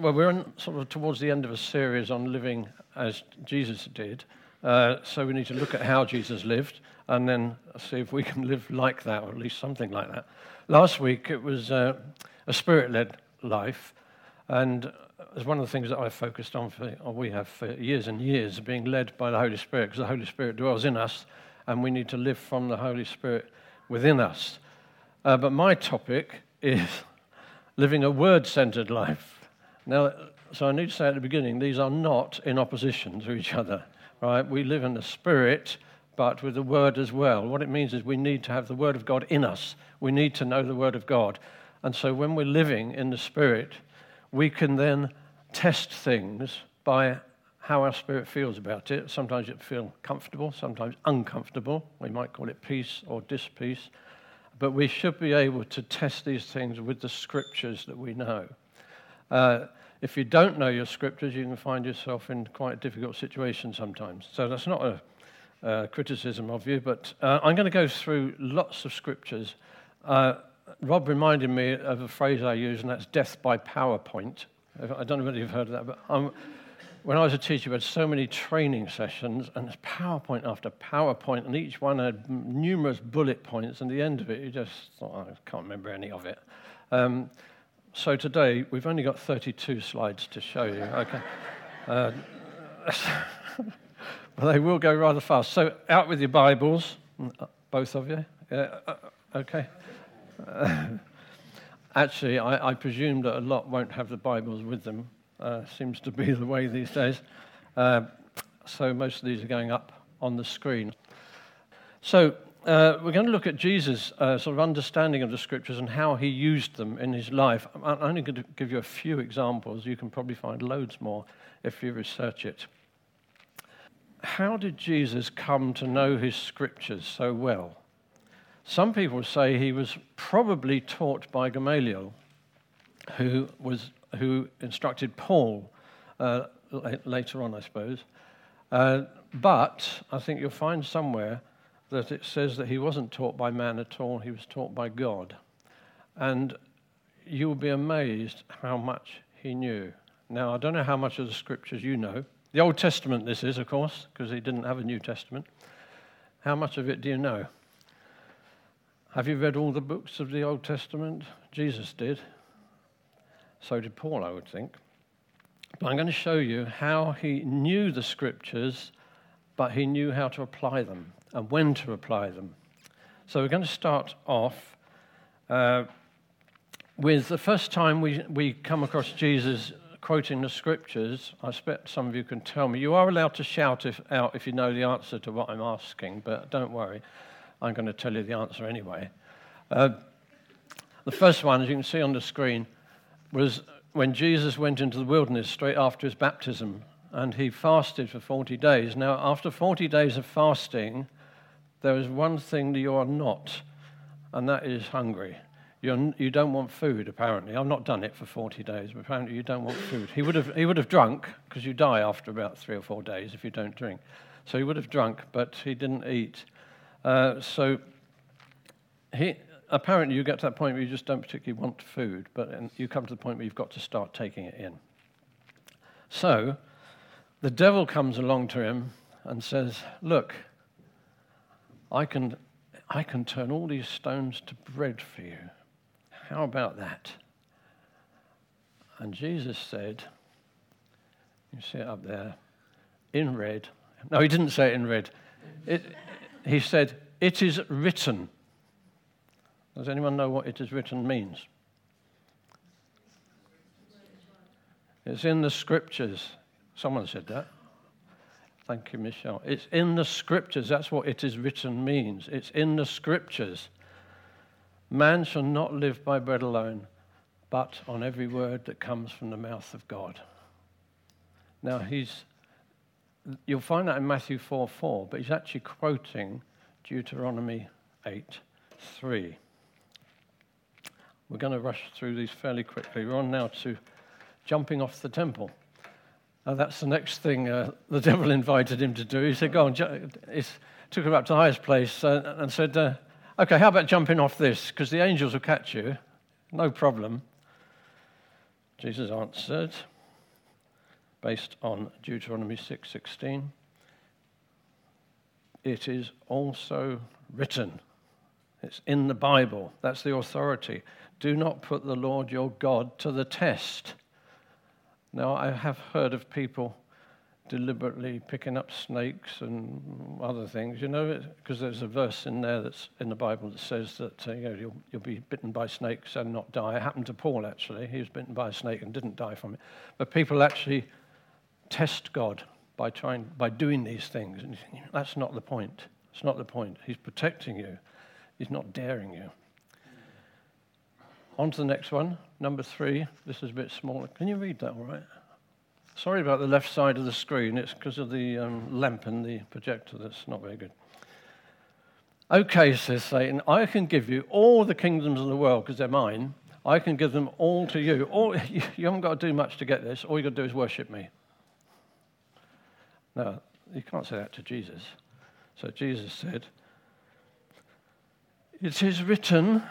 Well, we're on sort of towards the end of a series on living as Jesus did, so we need to look at how Jesus lived and then see if we can live like that, or at least something like that. Last week, it was a spirit-led life, and it's one of the things that I've focused on, for years and years, being led by the Holy Spirit, because the Holy Spirit dwells in us, and we need to live from the Holy Spirit within us. But my topic is living a word-centered life. Now, so I need to say at the beginning, these are not in opposition to each other, right? We live in the Spirit, but with the Word as well. What it means is we need to have the Word of God in us. We need to know the Word of God. And so when we're living in the Spirit, we can then test things by how our spirit feels about it. Sometimes it feels comfortable, sometimes uncomfortable. We might call it peace or dispeace. But we should be able to test these things with the Scriptures that we know. If you don't know your Scriptures, you can find yourself in quite a difficult situation sometimes. So that's not a criticism of you, but I'm going to go through lots of Scriptures. Rob reminded me of a phrase I use, and that's death by PowerPoint. I don't know whether you've heard of that, but when I was a teacher, we had so many training sessions, and it's PowerPoint after PowerPoint, and each one had numerous bullet points, and at the end of it, you just thought, oh, I can't remember any of it. So today, we've only got 32 slides to show you, okay? But they will go rather fast. So out with your Bibles, both of you. Yeah, okay. Actually, I presume that a lot won't have the Bibles with them. Seems to be the way these days. So most of these are going up on the screen. So we're going to look at Jesus' sort of understanding of the Scriptures and how he used them in his life. I'm only going to give you a few examples. You can probably find loads more if you research it. How did Jesus come to know his Scriptures so well? Some people say he was probably taught by Gamaliel, who instructed Paul later on, I suppose. But I think you'll find somewhere that it says that he wasn't taught by man at all, he was taught by God. And you'll be amazed how much he knew. Now, I don't know how much of the Scriptures you know. The Old Testament this is, of course, because he didn't have a New Testament. How much of it do you know? Have you read all the books of the Old Testament? Jesus did. So did Paul, I would think. But I'm going to show you how he knew the Scriptures, but he knew how to apply them and when to apply them. So we're going to start off with the first time we come across Jesus quoting the Scriptures. I expect some of you can tell me. You are allowed to shout out if you know the answer to what I'm asking, but don't worry, I'm going to tell you the answer anyway. The first one, as you can see on the screen, was when Jesus went into the wilderness straight after his baptism, and he fasted for 40 days. Now, after 40 days of fasting, there is one thing that you are not, and that is hungry. You don't want food, apparently. I've not done it for 40 days, but apparently you don't want food. He would have drunk, because you die after about 3 or 4 days if you don't drink. So he would have drunk, but he didn't eat. Apparently you get to that point where you just don't particularly want food, but you come to the point where you've got to start taking it in. So the devil comes along to him and says, look, I can turn all these stones to bread for you. How about that? And Jesus said, you see it up there, in red. No, he didn't say it in red. He said, it is written. Does anyone know what it is written means? It's in the Scriptures. Someone said that. Thank you, Michelle. It's in the Scriptures. That's what it is written means. It's in the Scriptures. Man shall not live by bread alone, but on every word that comes from the mouth of God. Now, you'll find that in Matthew 4:4, but he's actually quoting Deuteronomy 8:3. We're going to rush through these fairly quickly. We're on now to jumping off the temple. Now, that's the next thing the devil invited him to do. He said, go on. Took him up to the highest place and said, okay, how about jumping off this? Because the angels will catch you. No problem. Jesus answered, based on Deuteronomy 6:16, it is also written. It's in the Bible. That's the authority. Do not put the Lord your God to the test. Now, I have heard of people deliberately picking up snakes and other things, you know, because there's a verse in there that's in the Bible that says that you'll be bitten by snakes and not die. It happened to Paul, actually. He was bitten by a snake and didn't die from it. But people actually test God by doing these things. And you think, that's not the point. It's not the point. He's protecting you. He's not daring you. On to the next one, number 3. This is a bit smaller. Can you read that all right? Sorry about the left side of the screen. It's because of the lamp and the projector that's not very good. Okay, says Satan, I can give you all the kingdoms of the world because they're mine. I can give them all to you. You haven't got to do much to get this. All you've got to do is worship me. Now, you can't say that to Jesus. So Jesus said, it is written,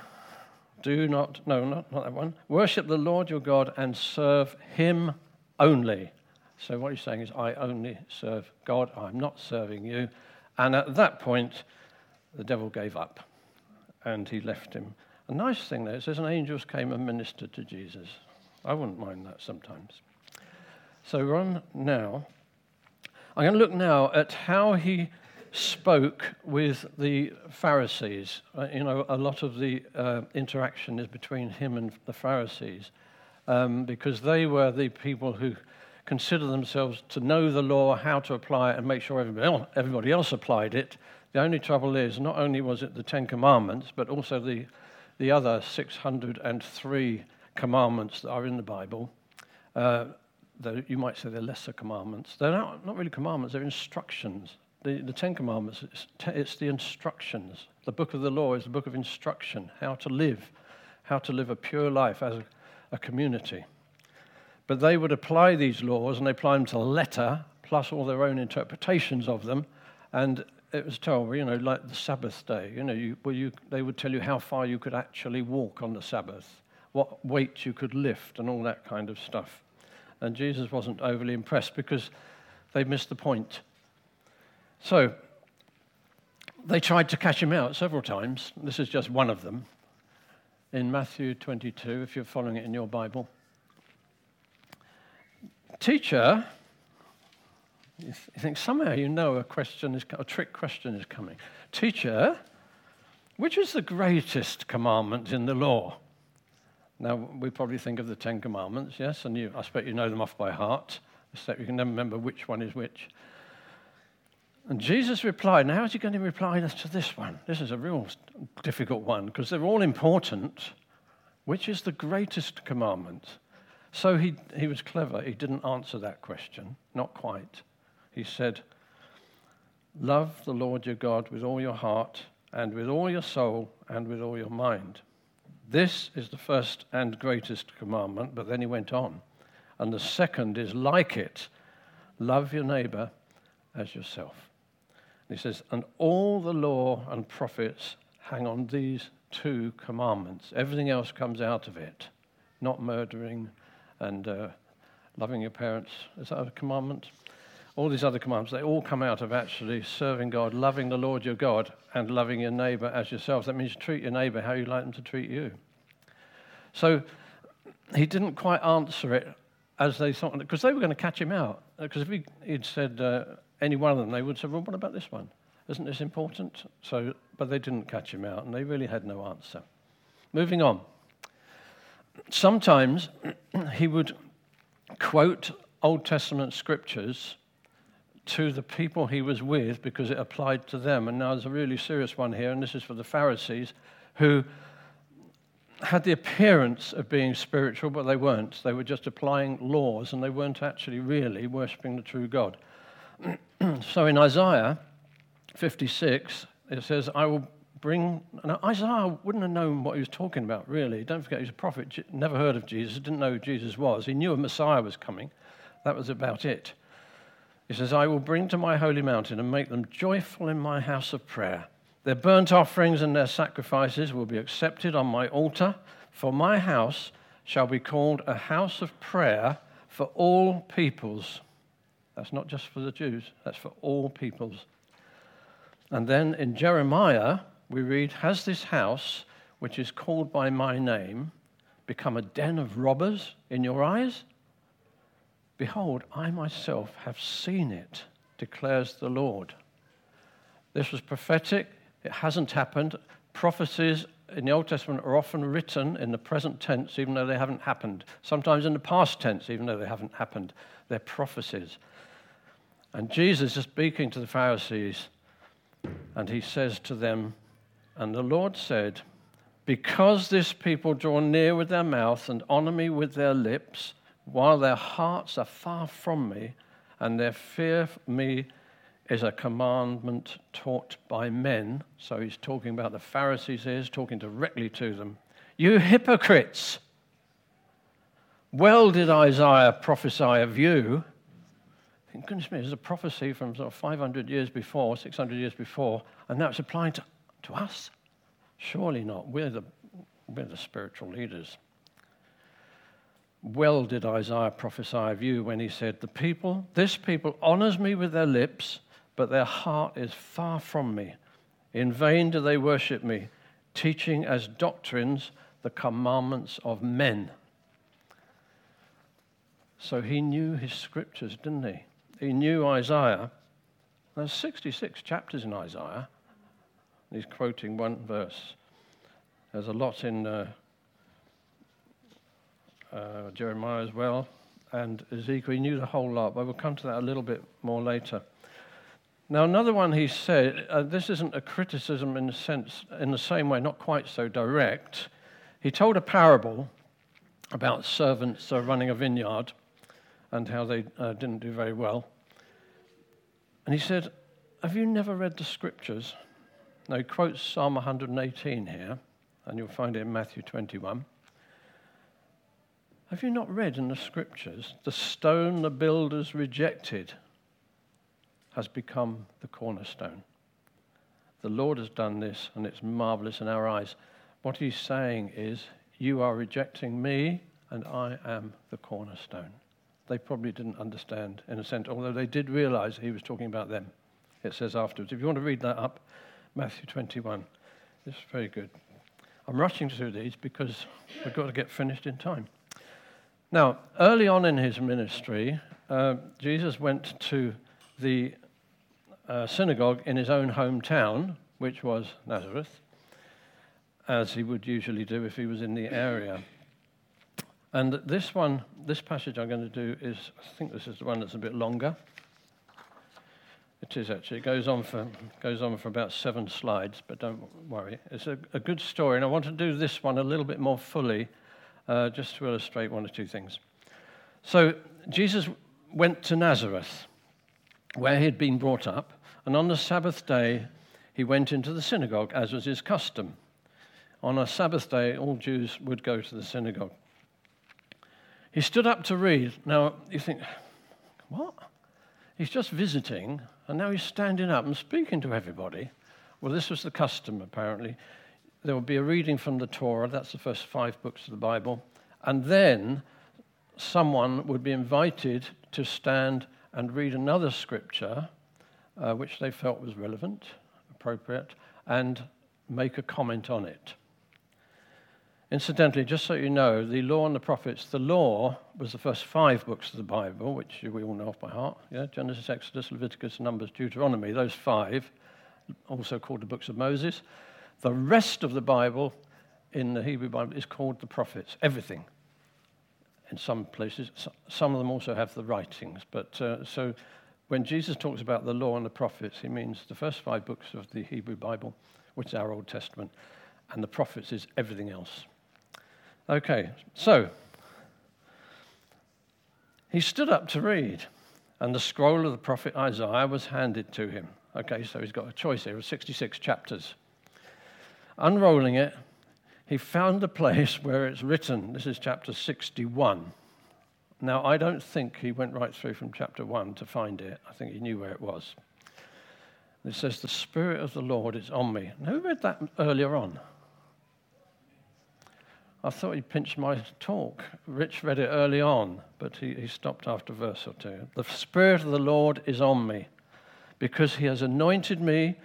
not that one. Worship the Lord your God and serve him only. So what he's saying is, I only serve God. I'm not serving you. And at that point, the devil gave up and he left him. A nice thing there, it says, and angels came and ministered to Jesus. I wouldn't mind that sometimes. So we're on now. I'm going to look now at how he spoke with the Pharisees. You know, a lot of the interaction is between him and the Pharisees because they were the people who consider themselves to know the law, how to apply it, and make sure everybody else applied it. The only trouble is, not only was it the 10 Commandments, but also the other 603 commandments that are in the Bible. Though you might say they're lesser commandments. They're not really commandments, they're instructions. The 10 Commandments, it's the instructions. The book of the law is the book of instruction, how to live a pure life as a community. But they would apply these laws, and they apply them to the letter, plus all their own interpretations of them. And it was terrible, you know, like the Sabbath day. You know, they would tell you how far you could actually walk on the Sabbath, what weight you could lift, and all that kind of stuff. And Jesus wasn't overly impressed because they missed the point. So they tried to cash him out several times. This is just one of them. In Matthew 22, if you're following it in your Bible. Teacher, you think somehow you know a trick question is coming. Teacher, which is the greatest commandment in the law? Now, we probably think of the 10 Commandments, yes, and I expect you know them off by heart, except you can never remember which one is which. And Jesus replied, now how is he going to reply to this one? This is a real difficult one, because they're all important. Which is the greatest commandment? So he was clever. He didn't answer that question, not quite. He said, love the Lord your God with all your heart, and with all your soul, and with all your mind. This is the first and greatest commandment, but then he went on. And the second is like it, love your neighbor as yourself. He says, and all the law and prophets hang on these 2 commandments. Everything else comes out of it. Not murdering and loving your parents. Is that a commandment? All these other commandments, they all come out of actually serving God, loving the Lord your God, and loving your neighbor as yourself. That means treat your neighbor how you like them to treat you. So he didn't quite answer it as they thought, because they were going to catch him out. Because if he'd said any one of them, they would say, well, what about this one? Isn't this important? So, but they didn't catch him out, and they really had no answer. Moving on. Sometimes he would quote Old Testament scriptures to the people he was with because it applied to them. And now there's a really serious one here, and this is for the Pharisees, who had the appearance of being spiritual, but they weren't. They were just applying laws, and they weren't actually really worshipping the true God. So in Isaiah 56, it says, I will bring... Now, Isaiah wouldn't have known what he was talking about, really. Don't forget, he was a prophet, never heard of Jesus, didn't know who Jesus was. He knew a Messiah was coming. That was about it. He says, I will bring to my holy mountain and make them joyful in my house of prayer. Their burnt offerings and their sacrifices will be accepted on my altar, for my house shall be called a house of prayer for all peoples. That's not just for the Jews, that's for all peoples. And then in Jeremiah, we read, has this house, which is called by my name, become a den of robbers in your eyes? Behold, I myself have seen it, declares the Lord. This was prophetic. It hasn't happened. Prophecies in the Old Testament are often written in the present tense, even though they haven't happened. Sometimes in the past tense, even though they haven't happened. They're prophecies. And Jesus is speaking to the Pharisees, and he says to them, and the Lord said, because this people draw near with their mouth and honor me with their lips, while their hearts are far from me, and their fear of me is a commandment taught by men. So he's talking about the Pharisees here, he's talking directly to them. You hypocrites! Well did Isaiah prophesy of you. Thank goodness me, there's a prophecy from sort of 500 years before, 600 years before, and that's applying to us? Surely not. We're the spiritual leaders. Well did Isaiah prophesy of you when he said, this people honors me with their lips, but their heart is far from me. In vain do they worship me, teaching as doctrines the commandments of men. So he knew his scriptures, didn't he? He knew Isaiah. There's 66 chapters in Isaiah. He's quoting one verse. There's a lot in Jeremiah as well, and Ezekiel. He knew the whole lot, but we'll come to that a little bit more later. Now, another one he said, this isn't a criticism in a sense, in the same way, not quite so direct. He told a parable about servants running a vineyard and how they didn't do very well. And he said, have you never read the scriptures? Now, he quotes Psalm 118 here, and you'll find it in Matthew 21. Have you not read in the scriptures, the stone the builders rejected has become the cornerstone? The Lord has done this, and it's marvelous in our eyes. What he's saying is, you are rejecting me, and I am the cornerstone. They probably didn't understand, in a sense, although they did realize he was talking about them. It says afterwards. If you want to read that up, Matthew 21. It's very good. I'm rushing through these because we've got to get finished in time. Now, early on in his ministry, Jesus went to the synagogue in his own hometown, which was Nazareth, as he would usually do if he was in the area. And this passage I'm going to do is, I think this is the one that's a bit longer. It is actually. It goes on for about 7 slides, but don't worry. It's a good story, and I want to do this one a little bit more fully, just to illustrate one or two things. So Jesus went to Nazareth, where he had been brought up, and on the Sabbath day, he went into the synagogue, as was his custom. On a Sabbath day, all Jews would go to the synagogue. He stood up to read. Now, you think, what? He's just visiting, and now he's standing up and speaking to everybody. Well, this was the custom, apparently. There would be a reading from the Torah, that's the first 5 books of the Bible, and then someone would be invited to stand and read another scripture, which they felt was relevant, appropriate, and make a comment on it. Incidentally, just so you know, the law and the prophets, the law was the first 5 books of the Bible, which we all know off by heart, yeah? Genesis, Exodus, Leviticus, Numbers, Deuteronomy, those 5, also called the books of Moses. The rest of the Bible in the Hebrew Bible is called the prophets, everything. In some places, some of them also have the writings. But so when Jesus talks about the law and the prophets, he means the first 5 books of the Hebrew Bible, which is our Old Testament, and the prophets is everything else. Okay, so he stood up to read, and the scroll of the prophet Isaiah was handed to him. Okay, so he's got a choice here of 66 chapters. Unrolling it, he found the place where it's written. This is chapter 61. Now, I don't think he went right through from chapter 1 to find it. I think he knew where it was. It says, the Spirit of the Lord is on me. Now, who read that earlier on? I thought he pinched my talk. Rich read it early on, but he stopped after a verse or two. The Spirit of the Lord is on me, because he has anointed me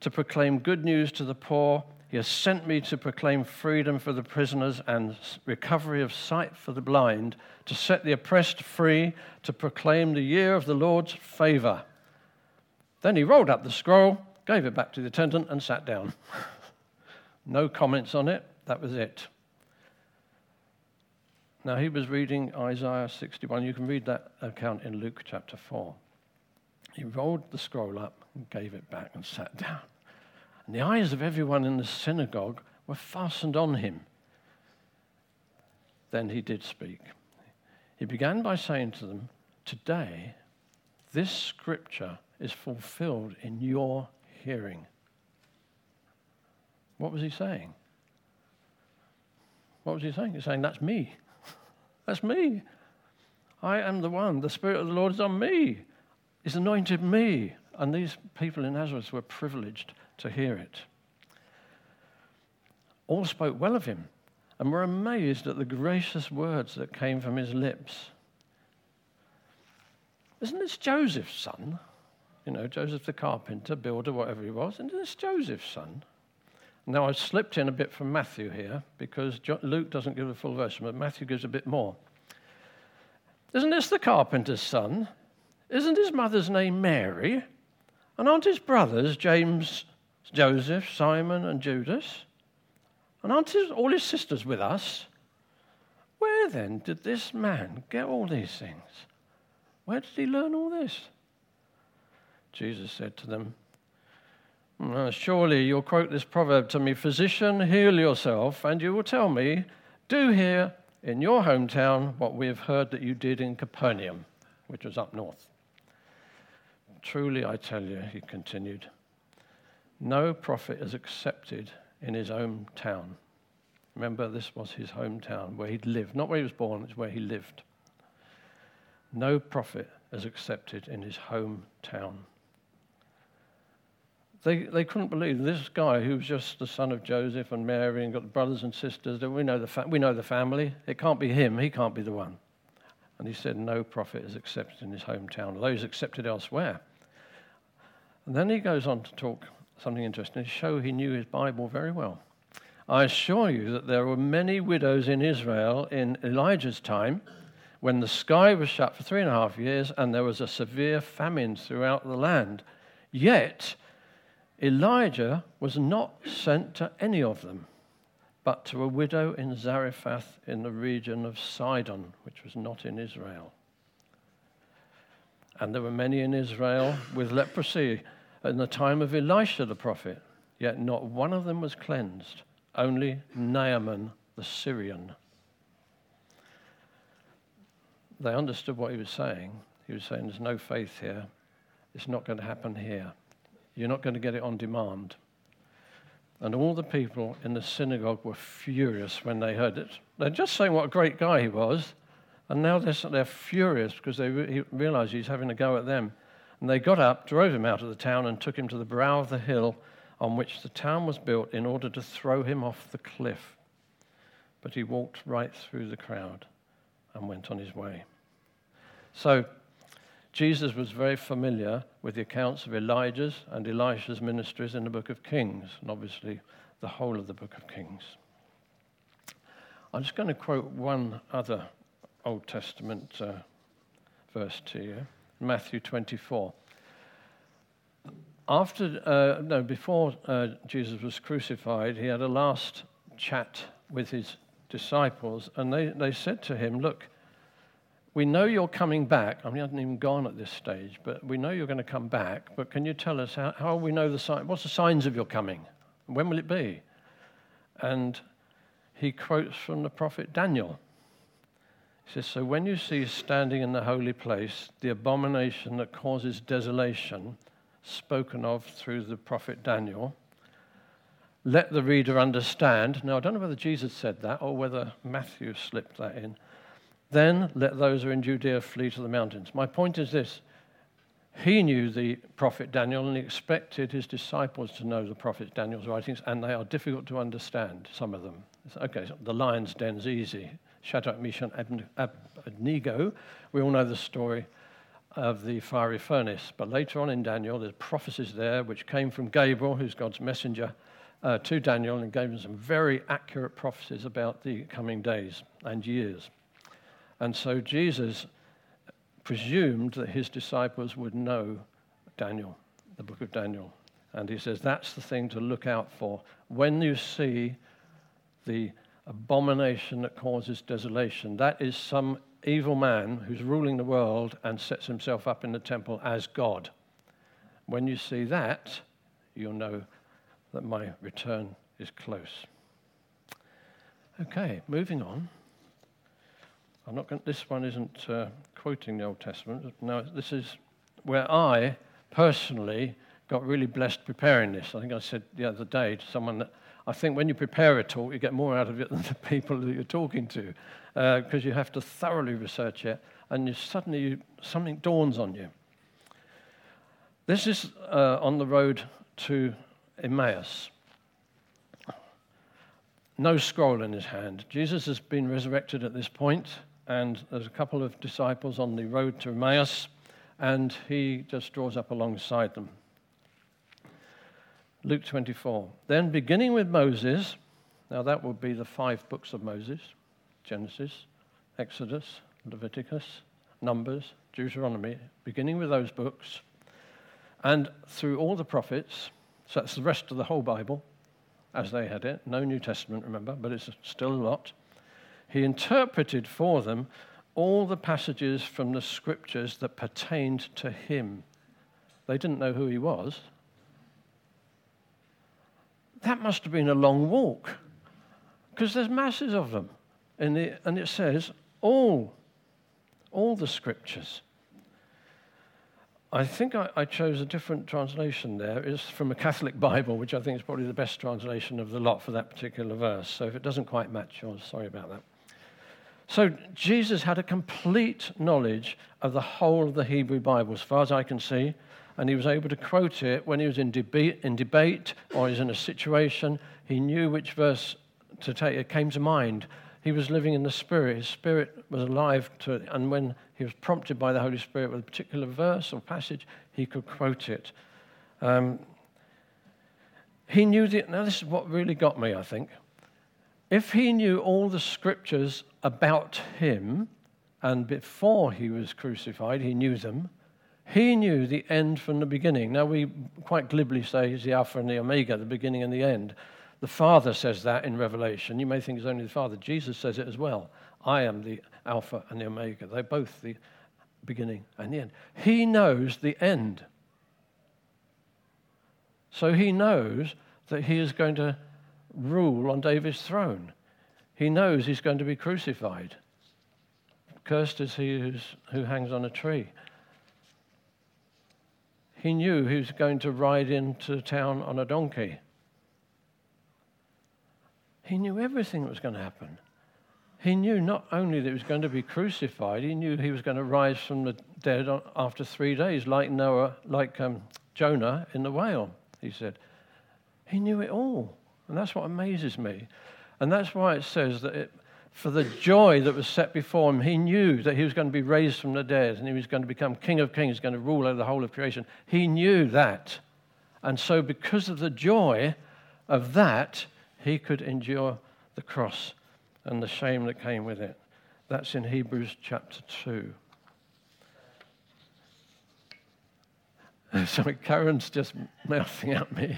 to proclaim good news to the poor. He has sent me to proclaim freedom for the prisoners and recovery of sight for the blind, to set the oppressed free, to proclaim the year of the Lord's favor. Then he rolled up the scroll, gave it back to the attendant, and sat down. No comments on it. That was it. Now, he was reading Isaiah 61. You can read that account in Luke chapter 4. He rolled the scroll up and gave it back and sat down. And the eyes of everyone in the synagogue were fastened on him. Then he did speak. He began by saying to them, "Today, this scripture is fulfilled in your hearing." What was he saying? What was he saying? He's saying, that's me. That's me. I am the one. The Spirit of the Lord is on me. He's anointed me. And these people in Nazareth were privileged to hear it. All spoke well of him and were amazed at the gracious words that came from his lips. Isn't this Joseph's son? You know, Joseph the carpenter, builder, whatever he was. Isn't this Joseph's son? Now, I've slipped in a bit from Matthew here, because Luke doesn't give a full version, but Matthew gives a bit more. Isn't this the carpenter's son? Isn't his mother's name Mary? And aren't his brothers James, Joseph, Simon, and Judas? And aren't all his sisters with us? Where, then, did this man get all these things? Where did he learn all this? Jesus said to them, "Surely you'll quote this proverb to me, 'Physician, heal yourself,' and you will tell me, 'Do here in your hometown what we have heard that you did in Capernaum,'" which was up north. "Truly I tell you," he continued, "no prophet is accepted in his own town." Remember, this was his hometown, where he'd lived. Not where he was born, it's where he lived. No prophet is accepted in his hometown. They couldn't believe this guy who was just the son of Joseph and Mary and got the brothers and sisters. We know the family. It can't be him. He can't be the one. And he said, no prophet is accepted in his hometown, although he's accepted elsewhere. And then he goes on to talk something interesting, to show he knew his Bible very well. "I assure you that there were many widows in Israel in Elijah's time, when the sky was shut for 3.5 years and there was a severe famine throughout the land. Yet Elijah was not sent to any of them, but to a widow in Zarephath in the region of Sidon," which was not in Israel. "And there were many in Israel with leprosy in the time of Elisha the prophet, yet not one of them was cleansed, only Naaman the Syrian." They understood what he was saying. He was saying, there's no faith here. It's not going to happen here. You're not going to get it on demand. And all the people in the synagogue were furious when they heard it. They're just saying what a great guy he was, and now they're furious because they realize he's having a go at them. And they got up, drove him out of the town, and took him to the brow of the hill on which the town was built in order to throw him off the cliff. But he walked right through the crowd and went on his way. So Jesus was very familiar with the accounts of Elijah's and Elisha's ministries in the book of Kings, and obviously the whole of the book of Kings. I'm just going to quote one other Old Testament verse to you, Matthew 24. Before Jesus was crucified, he had a last chat with his disciples, and they said to him, "Look, we know you're coming back." I mean, he hadn't even gone at this stage, but we know you're going to come back. But can you tell us how we know the sign? What's the signs of your coming? When will it be? And he quotes from the prophet Daniel. He says, "So when you see standing in the holy place the abomination that causes desolation, spoken of through the prophet Daniel, let the reader understand." Now, I don't know whether Jesus said that or whether Matthew slipped that in. "Then let those who are in Judea flee to the mountains." My point is this. He knew the prophet Daniel, and he expected his disciples to know the prophet Daniel's writings, and they are difficult to understand, some of them. Okay, so the lion's den's easy. Shadrach, Meshach, and Abednego. We all know the story of the fiery furnace. But later on in Daniel, there's prophecies there which came from Gabriel, who's God's messenger, to Daniel, and gave him some very accurate prophecies about the coming days and years. And so Jesus presumed that his disciples would know Daniel, the book of Daniel. And he says that's the thing to look out for. When you see the abomination that causes desolation, that is some evil man who's ruling the world and sets himself up in the temple as God. When you see that, you'll know that my return is close. Okay, moving on. I'm not going. This one isn't quoting the Old Testament. No, this is where I personally got really blessed preparing this. I think I said the other day to someone that I think when you prepare a talk, you get more out of it than the people that you're talking to, because you have to thoroughly research it, and suddenly something dawns on you. This is on the road to Emmaus. No scroll in his hand. Jesus has been resurrected at this point, and there's a couple of disciples on the road to Emmaus, and he just draws up alongside them. Luke 24. Then beginning with Moses, now that would be the 5 books of Moses, Genesis, Exodus, Leviticus, Numbers, Deuteronomy, beginning with those books, and through all the prophets, so that's the rest of the whole Bible, as they had it, no New Testament, remember, but it's still a lot. He interpreted for them all the passages from the scriptures that pertained to him. They didn't know who he was. That must have been a long walk, because there's masses of them. And it says, all the scriptures. I think I chose a different translation there. It's from a Catholic Bible, which I think is probably the best translation of the lot for that particular verse. So if it doesn't quite match yours, sorry about that. So Jesus had a complete knowledge of the whole of the Hebrew Bible, as far as I can see. And he was able to quote it when he was in debate or he's in a situation. He knew which verse to take. It came to mind. He was living in the Spirit. His Spirit was alive to it. And when he was prompted by the Holy Spirit with a particular verse or passage, he could quote it. He knew the... Now, this is what really got me, I think. If he knew all the scriptures about him, and before he was crucified, he knew them, he knew the end from the beginning. Now, we quite glibly say he's the Alpha and the Omega, the beginning and the end. The Father says that in Revelation. You may think it's only the Father. Jesus says it as well. I am the Alpha and the Omega. They're both the beginning and the end. He knows the end. So he knows that he is going to rule on David's throne. He knows he's going to be crucified. Cursed is he who hangs on a tree. He knew he was going to ride into town on a donkey. He knew everything that was going to happen. He knew not only that he was going to be crucified, he knew he was going to rise from the dead after 3 days, like Noah, like Jonah in the whale, he said. He knew it all. And that's what amazes me. And that's why it says that for the joy that was set before him, he knew that he was going to be raised from the dead and he was going to become King of Kings, going to rule over the whole of creation. He knew that. And so because of the joy of that, he could endure the cross and the shame that came with it. That's in Hebrews chapter 2. Sorry, Karen's just mouthing at me.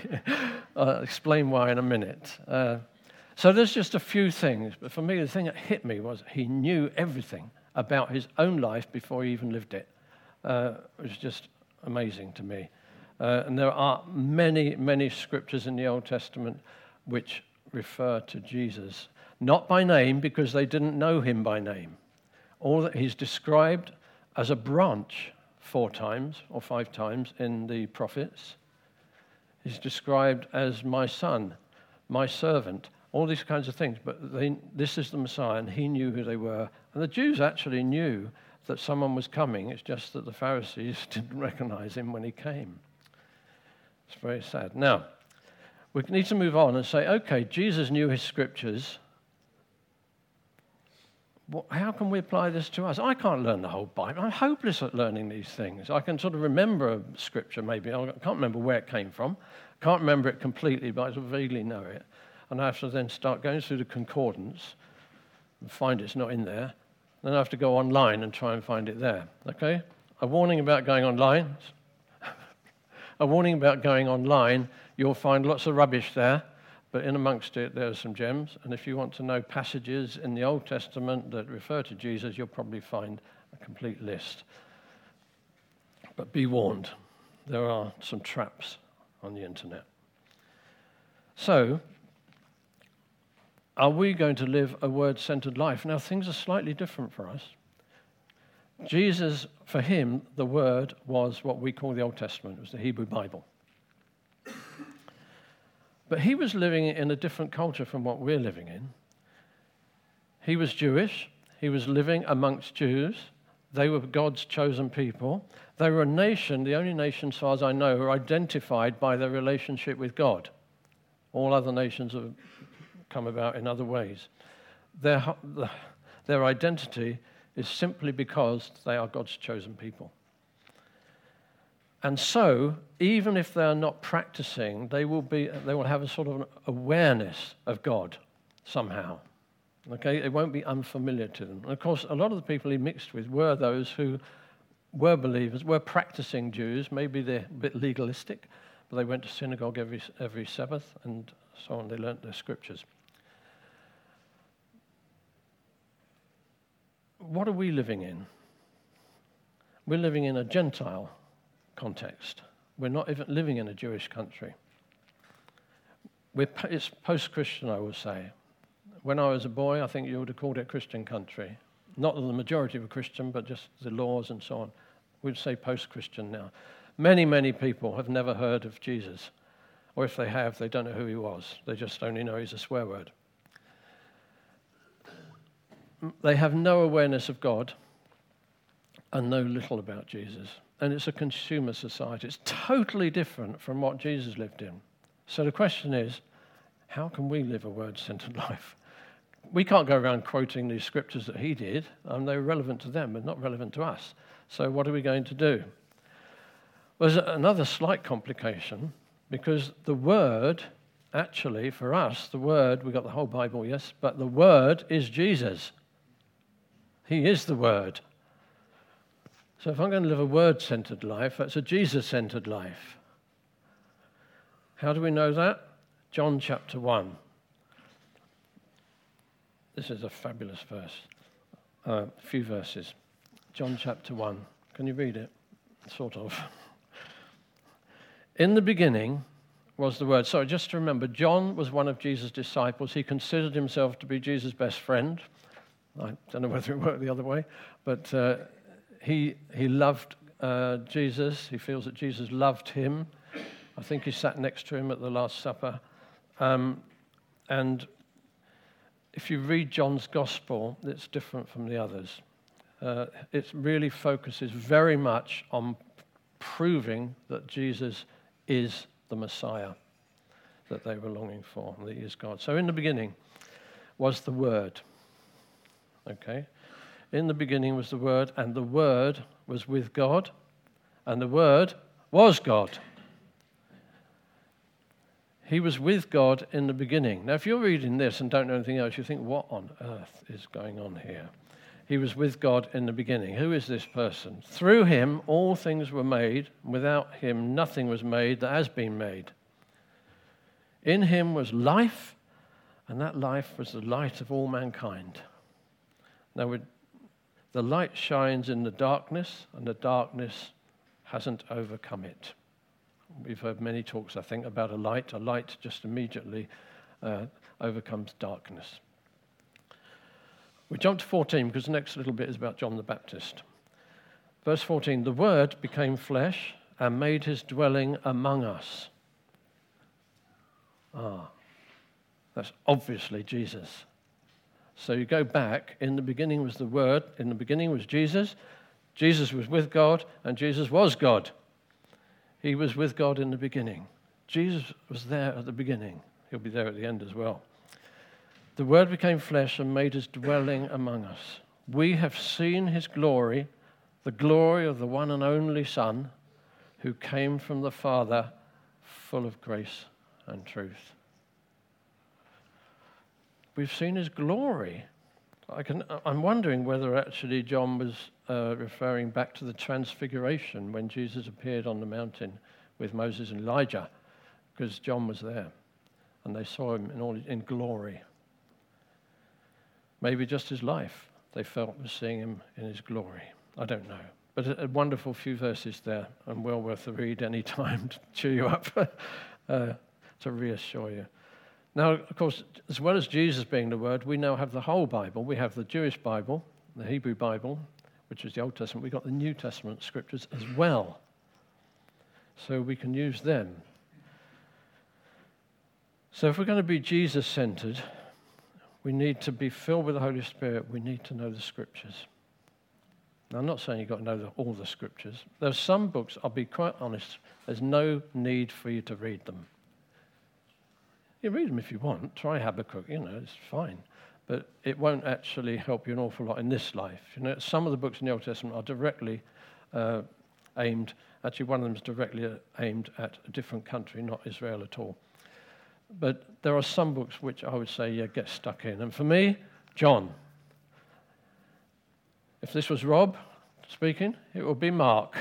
I'll explain why in a minute. So there's just a few things, but for me the thing that hit me was he knew everything about his own life before he even lived it. It was just amazing to me. And there are many, many scriptures in the Old Testament which refer to Jesus, not by name because they didn't know him by name. All that he's described as a branch 4 times or 5 times in the prophets. He's described as my son, my servant, all these kinds of things, but this is the Messiah, and he knew who they were. And the Jews actually knew that someone was coming. It's just that the Pharisees didn't recognize him when he came. It's very sad. Now, we need to move on and say, okay, Jesus knew his scriptures, how can we apply this to us? I can't learn the whole Bible. I'm hopeless at learning these things. I can sort of remember Scripture maybe. I can't remember where it came from. I can't remember it completely, but I sort of vaguely know it. And I have to then start going through the concordance and find it's not in there. Then I have to go online and try and find it there. Okay? A warning about going online. A warning about going online. You'll find lots of rubbish there. But in amongst it, there are some gems. And if you want to know passages in the Old Testament that refer to Jesus, you'll probably find a complete list. But be warned, there are some traps on the internet. So, are we going to live a word-centered life? Now, things are slightly different for us. Jesus, for him, the word was what we call the Old Testament. It was the Hebrew Bible. But he was living in a different culture from what we're living in. He was Jewish. He was living amongst Jews. They were God's chosen people. They were a nation, the only nation, as far as I know, who are identified by their relationship with God. All other nations have come about in other ways. Their identity is simply because they are God's chosen people. And so, even if they are not practicing, they will have a sort of an awareness of God somehow. Okay, it won't be unfamiliar to them. And of course, a lot of the people he mixed with were those who were believers, were practicing Jews. Maybe they're a bit legalistic, but they went to synagogue every Sabbath and so on. They learnt their scriptures. What are we living in? We're living in a Gentile context. We're not even living in a Jewish country. It's post-Christian, I will say. When I was a boy, I think you would have called it Christian country. Not that the majority were Christian, but just the laws and so on. We'd say post-Christian now. Many, many people have never heard of Jesus. Or if they have, they don't know who he was. They just only know he's a swear word. They have no awareness of God and know little about Jesus. And it's a consumer society. It's totally different from what Jesus lived in. So the question is, how can we live a word-centered life? We can't go around quoting these scriptures that he did, and they were relevant to them, but not relevant to us. So what are we going to do? Well, there's another slight complication, because the word, actually, for us, the word, we got the whole Bible, yes, but the word is Jesus. He is the word. So if I'm going to live a word-centered life, that's a Jesus-centered life. How do we know that? John chapter 1. This is a fabulous verse. A few verses. John chapter 1. Can you read it? Sort of. In the beginning was the Word. Sorry, just to remember, John was one of Jesus' disciples. He considered himself to be Jesus' best friend. I don't know whether it worked the other way, but... He loved Jesus. He feels that Jesus loved him. I think he sat next to him at the Last Supper. And if you read John's Gospel, it's different from the others. It really focuses very much on proving that Jesus is the Messiah that they were longing for, and that he is God. So in the beginning was the Word. Okay? In the beginning was the Word, and the Word was with God, and the Word was God. He was with God in the beginning. Now, if you're reading this and don't know anything else, you think, what on earth is going on here? He was with God in the beginning. Who is this person? Through him, all things were made. Without him, nothing was made that has been made. In him was life, and that life was the light of all mankind. Now, the light shines in the darkness, and the darkness hasn't overcome it. We've heard many talks, I think, about a light. A light just immediately overcomes darkness. We jump to 14, because the next little bit is about John the Baptist. Verse 14, the Word became flesh and made his dwelling among us. That's obviously Jesus. So you go back, in the beginning was the Word, in the beginning was Jesus, Jesus was with God, and Jesus was God. He was with God in the beginning. Jesus was there at the beginning. He'll be there at the end as well. The Word became flesh and made his dwelling among us. We have seen his glory, the glory of the one and only Son, who came from the Father, full of grace and truth. We've seen his glory. I'm wondering whether actually John was referring back to the transfiguration when Jesus appeared on the mountain with Moses and Elijah, because John was there, and they saw him in glory. Maybe just his life, they felt, was seeing him in his glory. I don't know. But a wonderful few verses there, and well worth a read any time to cheer you up, to reassure you. Now, of course, as well as Jesus being the Word, we now have the whole Bible. We have the Jewish Bible, the Hebrew Bible, which is the Old Testament. We've got the New Testament scriptures as well. So we can use them. So if we're going to be Jesus-centered, we need to be filled with the Holy Spirit. We need to know the scriptures. Now, I'm not saying you've got to know all the scriptures. There are some books, I'll be quite honest, there's no need for you to read them. You read them if you want. Try Habakkuk, it's fine. But it won't actually help you an awful lot in this life. Some of the books in the Old Testament are directly aimed, actually one of them is directly aimed at a different country, not Israel at all. But there are some books which I would say, get stuck in. And for me, John. If this was Rob speaking, it would be Mark.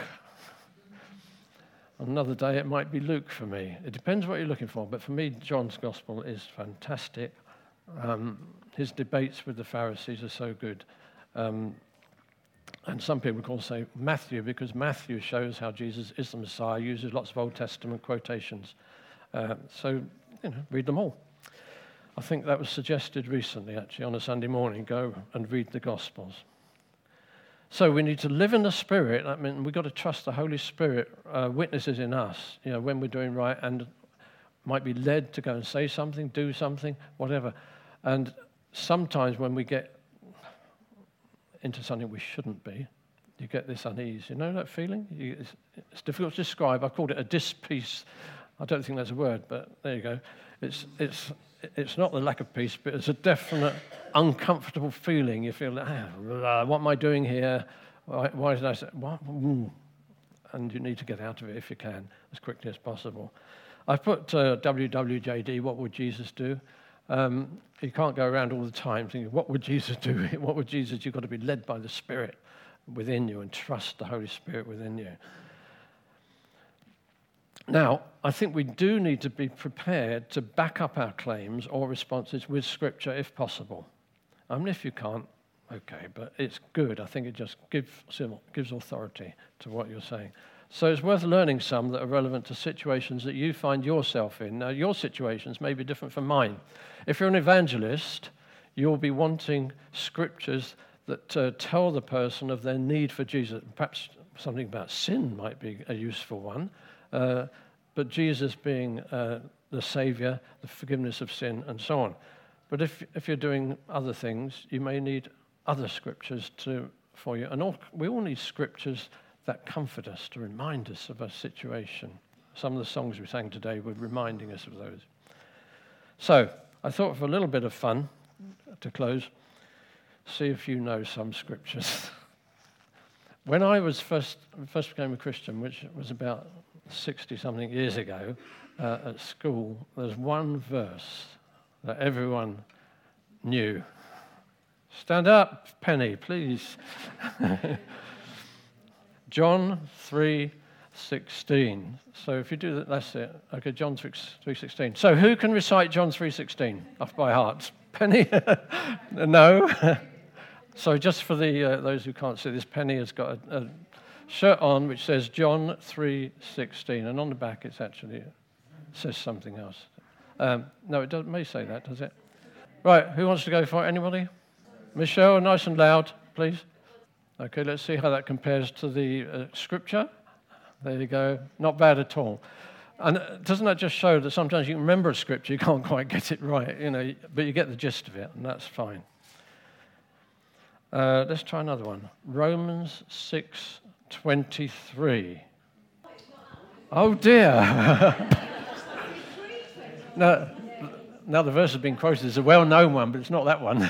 Another day, it might be Luke for me. It depends what you're looking for, but for me, John's gospel is fantastic. His debates with the Pharisees are so good. And some people can also say Matthew, because Matthew shows how Jesus is the Messiah, uses lots of Old Testament quotations. Read them all. I think that was suggested recently, actually, on a Sunday morning. Go and read the Gospels. So we need to live in the Spirit. I mean, we've got to trust the Holy Spirit witnesses in us, when we're doing right and might be led to go and say something, do something, whatever. And sometimes when we get into something we shouldn't be, you get this unease. You know that feeling? It's difficult to describe. I called it a dis-peace. I don't think that's a word, but there you go. It's not the lack of peace, but it's a definite uncomfortable feeling. You feel like, what am I doing here? Why did I say what? And you need to get out of it if you can, as quickly as possible. I've put WWJD, what would Jesus do? You can't go around all the time thinking, what would Jesus do? What would Jesus do? You've got to be led by the Spirit within you and trust the Holy Spirit within you. Now, I think we do need to be prepared to back up our claims or responses with Scripture if possible. I mean, if you can't, okay, but it's good. I think it just gives authority to what you're saying. So it's worth learning some that are relevant to situations that you find yourself in. Now, your situations may be different from mine. If you're an evangelist, you'll be wanting Scriptures that tell the person of their need for Jesus. Perhaps something about sin might be a useful one. But Jesus being the Saviour, the forgiveness of sin, and so on. But if you're doing other things, you may need other scriptures for you. And we all need scriptures that comfort us, to remind us of our situation. Some of the songs we sang today were reminding us of those. So I thought for a little bit of fun, to close, see if you know some scriptures. When I was first became a Christian, which was about 60-something years ago, at school, there's one verse that everyone knew. Stand up, Penny, please. John 3:16. So if you do that, that's it. Okay, John 3:16. So who can recite John 3:16 off by heart? Penny? No. So just for the those who can't see this, Penny has got a shirt on which says John 3:16, and on the back it says something else. No, it may say that, does it? Right, who wants to go for it? Anybody? Michelle, nice and loud, please. Okay, let's see how that compares to the scripture. There you go. Not bad at all. And doesn't that just show that sometimes you remember a scripture, you can't quite get it right, but you get the gist of it, and that's fine. Let's try another one. Romans 6:23. Oh dear. Now, Another verse has been quoted. It's a well-known one, but it's not that one.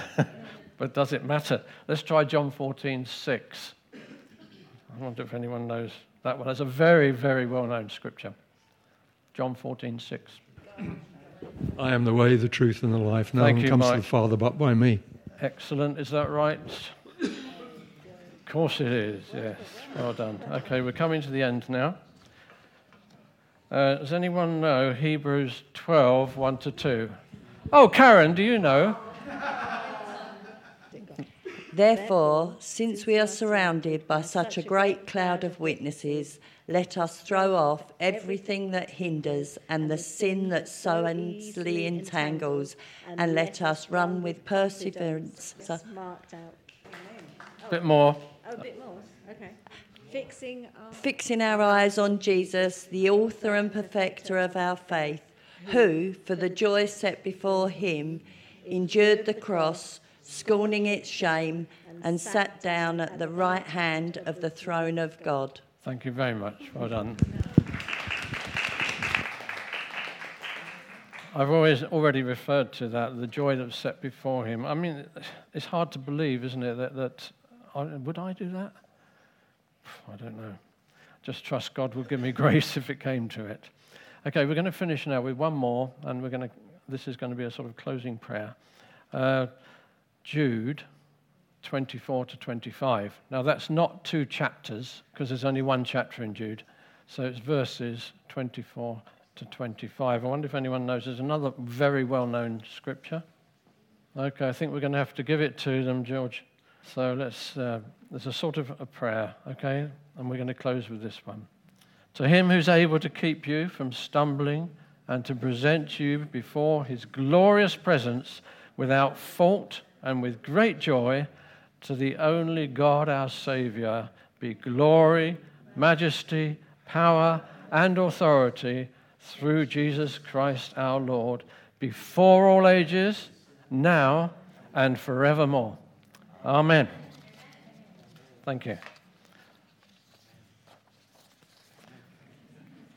But does it matter? Let's try John 14:6. I wonder if anyone knows that one. That's a very, very well-known scripture. John 14:6. I am the way, the truth, and the life. No one comes to the Father but by me. Excellent. Is that right? Of course it is, yes. Well done. Okay, we're coming to the end now. Does anyone know Hebrews 12, 1 to 2? Oh, Karen, do you know? Therefore, since we are surrounded by such a great cloud of witnesses, let us throw off everything that hinders and the sin that so easily entangles, and let us run with perseverance. Marked out. A bit more. Oh, a bit more. Okay. Fixing our eyes on Jesus, the author and perfecter of our faith, who, for the joy set before him, endured the cross, scorning its shame, and sat down at the right hand of the throne of God. Thank you very much. Well done. I've already referred to that, the joy that was set before him. I mean, it's hard to believe, isn't it, that would I do that? I don't know. Just trust God will give me grace if it came to it. Okay, we're going to finish now with one more, and this is going to be a sort of closing prayer. Jude 24 to 25. Now, that's not two chapters, because there's only one chapter in Jude. So it's verses 24 to 25. I wonder if anyone knows. There's another very well-known scripture. Okay, I think we're going to have to give it to them, George. So let's, there's a sort of a prayer, okay? And we're going to close with this one. To him who's able to keep you from stumbling and to present you before his glorious presence without fault and with great joy, to the only God our Saviour, be glory, majesty, power, and authority through Jesus Christ our Lord, before all ages, now and forevermore. Amen. Thank you.